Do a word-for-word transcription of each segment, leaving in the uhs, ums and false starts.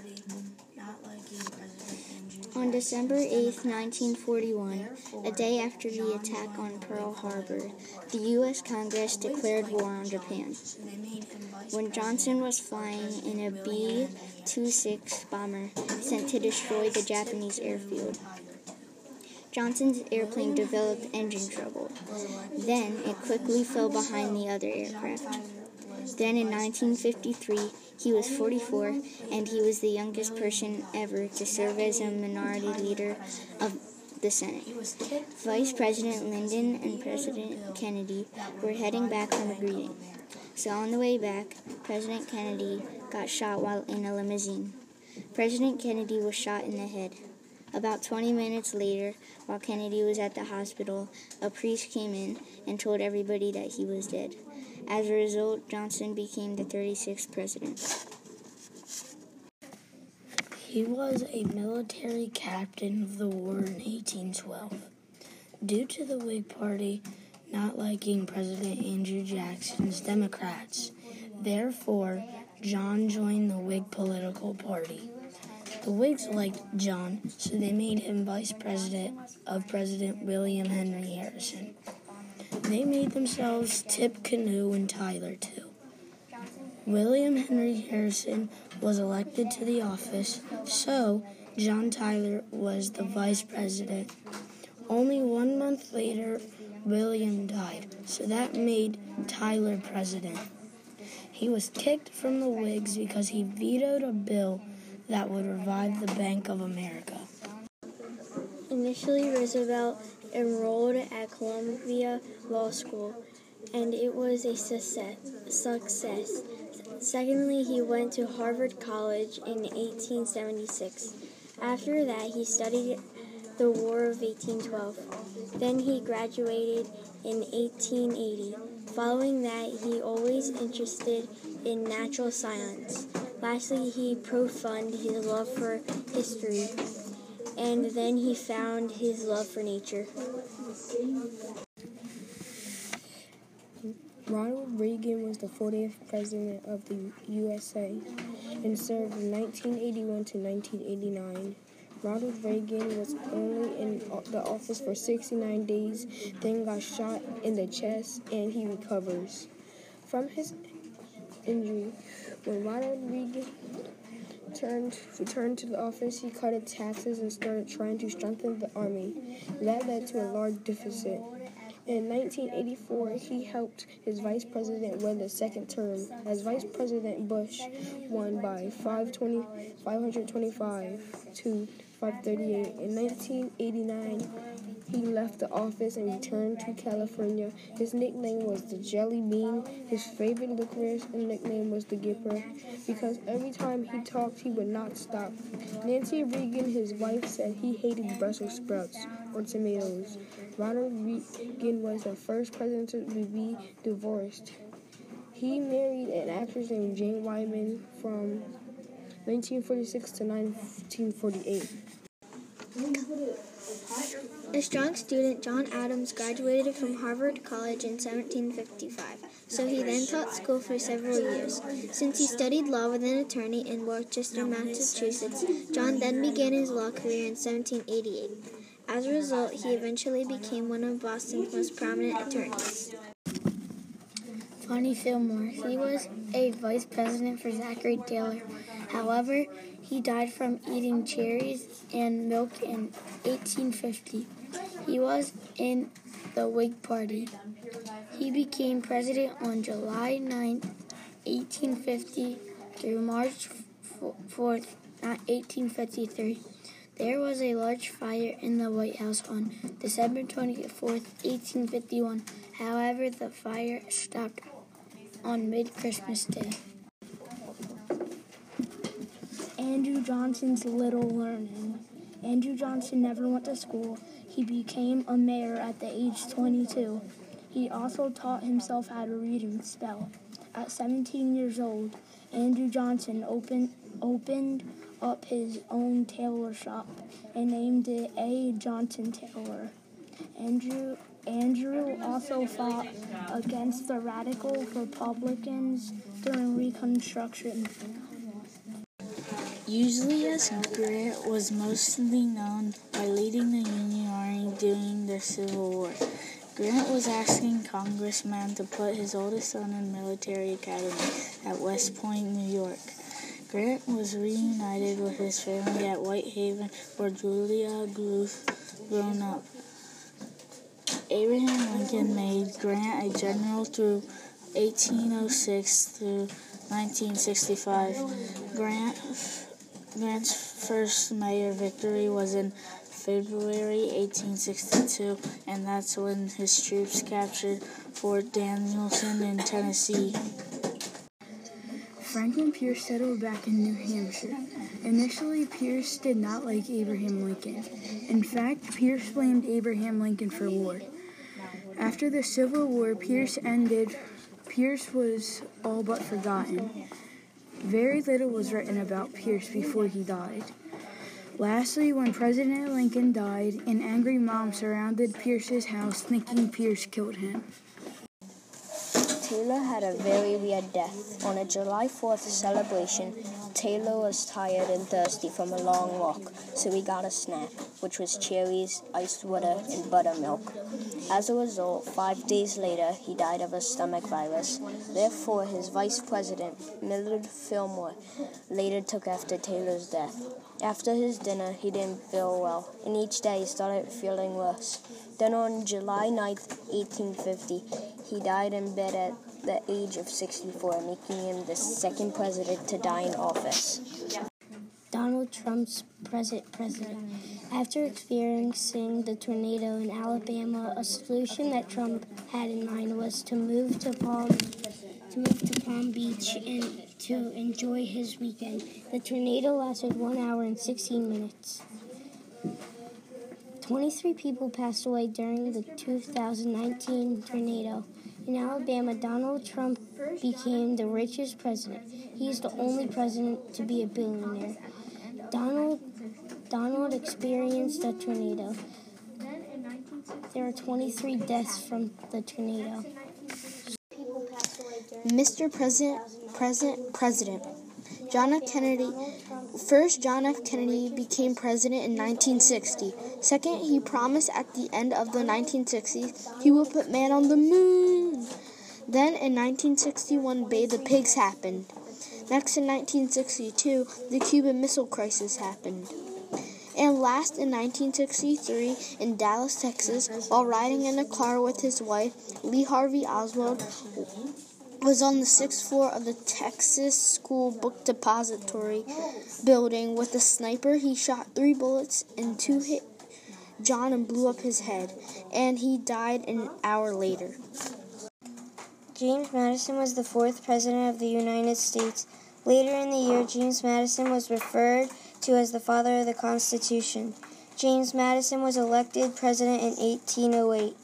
Party, not liking President Andrew Jackson. On December eighth, nineteen forty-one, a day after the attack on Pearl Harbor, the U S Congress declared war on Japan. When Johnson was flying in a B twenty-six bomber sent to destroy the Japanese airfield, Johnson's airplane developed engine trouble. Then it quickly fell behind the other aircraft. Then in nineteen fifty-three, he was forty-four, and he was the youngest person ever to serve as a minority leader of the Senate. Vice President Lyndon and President Kennedy were heading back from a greeting. So on the way back, President Kennedy got shot while in a limousine. President Kennedy was shot in the head. About twenty minutes later, while Kennedy was at the hospital, a priest came in and told everybody that he was dead. As a result, Johnson became the thirty-sixth president. He was a military captain of the war in eighteen twelve. Due to the Whig Party not liking President Andrew Jackson's Democrats, therefore, John joined the Whig political party. The Whigs liked John, so they made him vice president of President William Henry Harrison. They made themselves Tip Canoe and Tyler, too. William Henry Harrison was elected to the office, so John Tyler was the vice president. Only one month later, William died, so that made Tyler president. He was kicked from the Whigs because he vetoed a bill that would revive the Bank of America. Initially, Roosevelt enrolled at Columbia Law School, and it was a success. Secondly, he went to Harvard College in eighteen seventy-six. After that, he studied the War of eighteen twelve. Then he graduated in eighteen eighty. Following that, he always interested in natural science. Lastly, he profound his love for history, and then he found his love for nature. Ronald Reagan was the fortieth president of the U S A and served from nineteen eighty-one to nineteen eighty-nine. Ronald Reagan was only in the office for sixty-nine days, then got shot in the chest, and he recovers from his injury. When Ronald Reagan turned, returned to the office, he cut taxes and started trying to strengthen the army. That led to a large deficit. In nineteen eighty-four, he helped his vice president win the second term, as Vice President Bush won by five twenty, five twenty-five to five thirty-eight. In nineteen eighty-nine, he left the office and returned to California. His nickname was the Jelly Bean. His favorite licorice and nickname was the Gipper, because every time he talked, he would not stop. Nancy Reagan, his wife, said he hated Brussels sprouts or tomatoes. Ronald Reagan was the first president to be divorced. He married an actress named Jane Wyman from nineteen forty-six to nineteen forty-eight. A strong student, John Adams graduated from Harvard College in seventeen fifty-five, so he then taught school for several years. Since he studied law with an attorney in Worcester, Massachusetts, John then began his law career in seventeen eighty-eight. As a result, he eventually became one of Boston's most prominent attorneys. Barney Fillmore. He was a vice president for Zachary Taylor. However, he died from eating cherries and milk in eighteen fifty. He was in the Whig Party. He became president on July ninth, eighteen fifty through March fourth, eighteen fifty-three. There was a large fire in the White House on December twenty-fourth, eighteen fifty-one. However, the fire stopped on mid-Christmas Day. Andrew Johnson's little learning. Andrew Johnson never went to school. He became a mayor at the age twenty-two. He also taught himself how to read and spell. At seventeen years old, Andrew Johnson opened opened up his own tailor shop and named it A. Johnson Taylor. Andrew Andrew also fought against the radical Republicans during Reconstruction. usually as Grant was mostly known by leading the Union Army during the Civil War. Grant was asking Congressman to put his oldest son in military academy at West Point, New York. Grant was reunited with his family at White Haven, where Julia grew grown up. Abraham Lincoln made Grant a general through eighteen oh six through nineteen sixty-five. Grant, Grant's first mayor victory was in February eighteen sixty-two, and that's when his troops captured Fort Danielson in Tennessee. Franklin Pierce settled back in New Hampshire. Initially, Pierce did not like Abraham Lincoln. In fact, Pierce blamed Abraham Lincoln for war. After the Civil War, Pierce ended, Pierce was all but forgotten. Very little was written about Pierce before he died. Lastly, when President Lincoln died, an angry mob surrounded Pierce's house thinking Pierce killed him. Taylor had a very weird death. On a July fourth celebration, Taylor was tired and thirsty from a long walk, so he got a snack, which was cherries, iced water, and buttermilk. As a result, five days later, he died of a stomach virus. Therefore, his vice president, Millard Fillmore, later took after Taylor's death. After his dinner, he didn't feel well, and each day he started feeling worse. Then on July ninth, eighteen fifty, he died in bed at the age of sixty-four, making him the second president to die in office. Donald Trump's present president. After experiencing the tornado in Alabama, a solution that Trump had in mind was to move to Palm to move to Palm Beach and to enjoy his weekend. The tornado lasted one hour and sixteen minutes. twenty-three people passed away during the two thousand nineteen tornado. In Alabama, Donald Trump became the richest president. He is the only president to be a billionaire. Donald Donald experienced a tornado. There are twenty-three deaths from the tornado. Mister President, President, President. John F. Kennedy, first John F. Kennedy became president in nineteen sixty. Second, he promised at the end of the nineteen sixties he will put man on the moon. Then in nineteen sixty-one, Bay of Pigs happened. Next in nineteen sixty-two, the Cuban Missile Crisis happened. And last in nineteen sixty-three, in Dallas, Texas, while riding in a car with his wife, Lee Harvey Oswald was on the sixth floor of the Texas School Book Depository building with a sniper. He shot three bullets and two hit John and blew up his head, and he died an hour later. James Madison was the fourth president of the United States. Later in the year, James Madison was referred to as the father of the Constitution. James Madison was elected president in eighteen oh eight.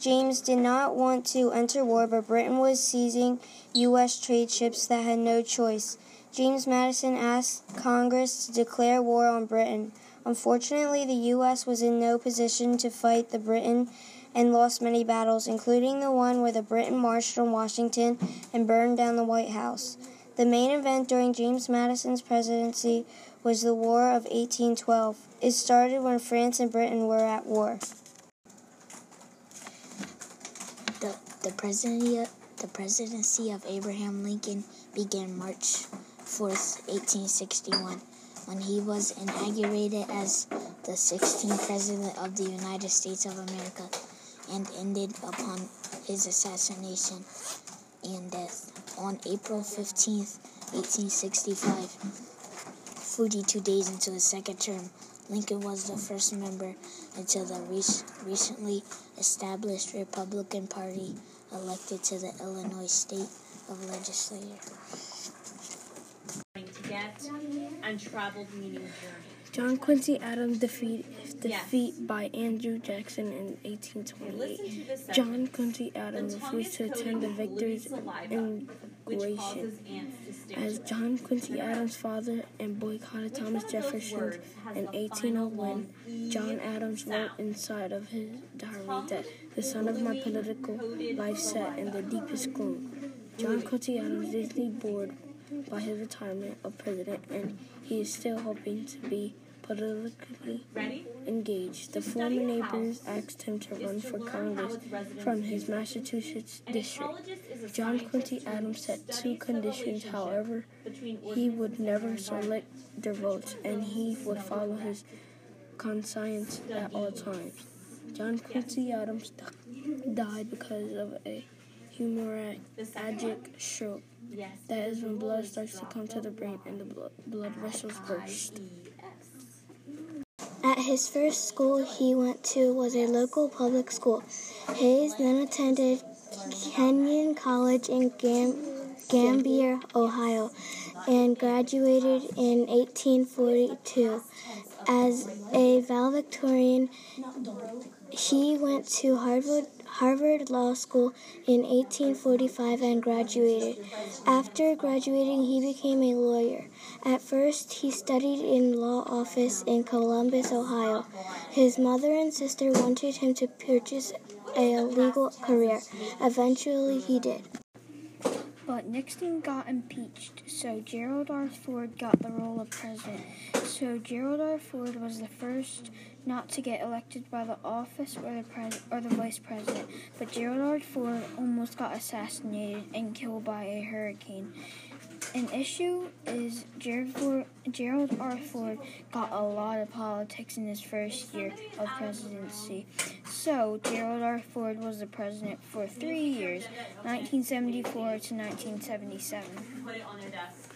James did not want to enter war, but Britain was seizing U S trade ships that had no choice. James Madison asked Congress to declare war on Britain. Unfortunately, the U S was in no position to fight the Britain and lost many battles, including the one where the Britain marched on Washington and burned down the White House. The main event during James Madison's presidency was the War of eighteen twelve. It started when France and Britain were at war. The, the, presidency, the presidency of Abraham Lincoln began March fourth, eighteen sixty-one, when he was inaugurated as the sixteenth President of the United States of America, and ended upon his assassination and death. On April fifteenth, eighteen sixty-five, forty-two days into his second term, Lincoln was the first member until the rec- recently established Republican Party elected to the Illinois State of Legislature. John Quincy Adams defeat defeat yes. by Andrew Jackson in eighteen twenty-eight. John Quincy Adams refused to attend the victor's inauguration, as John Quincy Adams' father and boycotted Thomas Jefferson in eighteen oh one. John Adams wrote inside of his diary that the sun of my political life set in the deepest gloom. John Quincy Adams' Disney board by his retirement of president, and he is still hoping to be politically Ready? engaged. The to former neighbors asked him to run to for Congress from his Massachusetts district. John Quincy Adams set two conditions, however: he would never solicit their votes, and he would follow his conscience at all times. John Quincy Adams died because of a hemorrhagic stroke. That is when blood starts to come to the brain and the blood vessels burst. At his first school he went to was a local public school. Hayes then attended Kenyon College in Gam- Gambier, Ohio, and graduated in eighteen forty-two. As a valedictorian, he went to Harvard, Harvard Law School in eighteen forty-five and graduated. After graduating, he became a lawyer. At first, he studied in law office in Columbus, Ohio. His mother and sister wanted him to purchase a legal career. Eventually, he did. But Nixon got impeached, so Gerald R. Ford got the role of president. So Gerald R. Ford was the first not to get elected by the office or the pres- or the vice president. But Gerald R. Ford almost got assassinated and killed by a hurricane. An issue is Gerald, Ford, Gerald R. Ford got a lot of politics in his first year of presidency. So Gerald R. Ford was the president for three years, nineteen seventy-four to nineteen seventy-seven. Put it on their desk.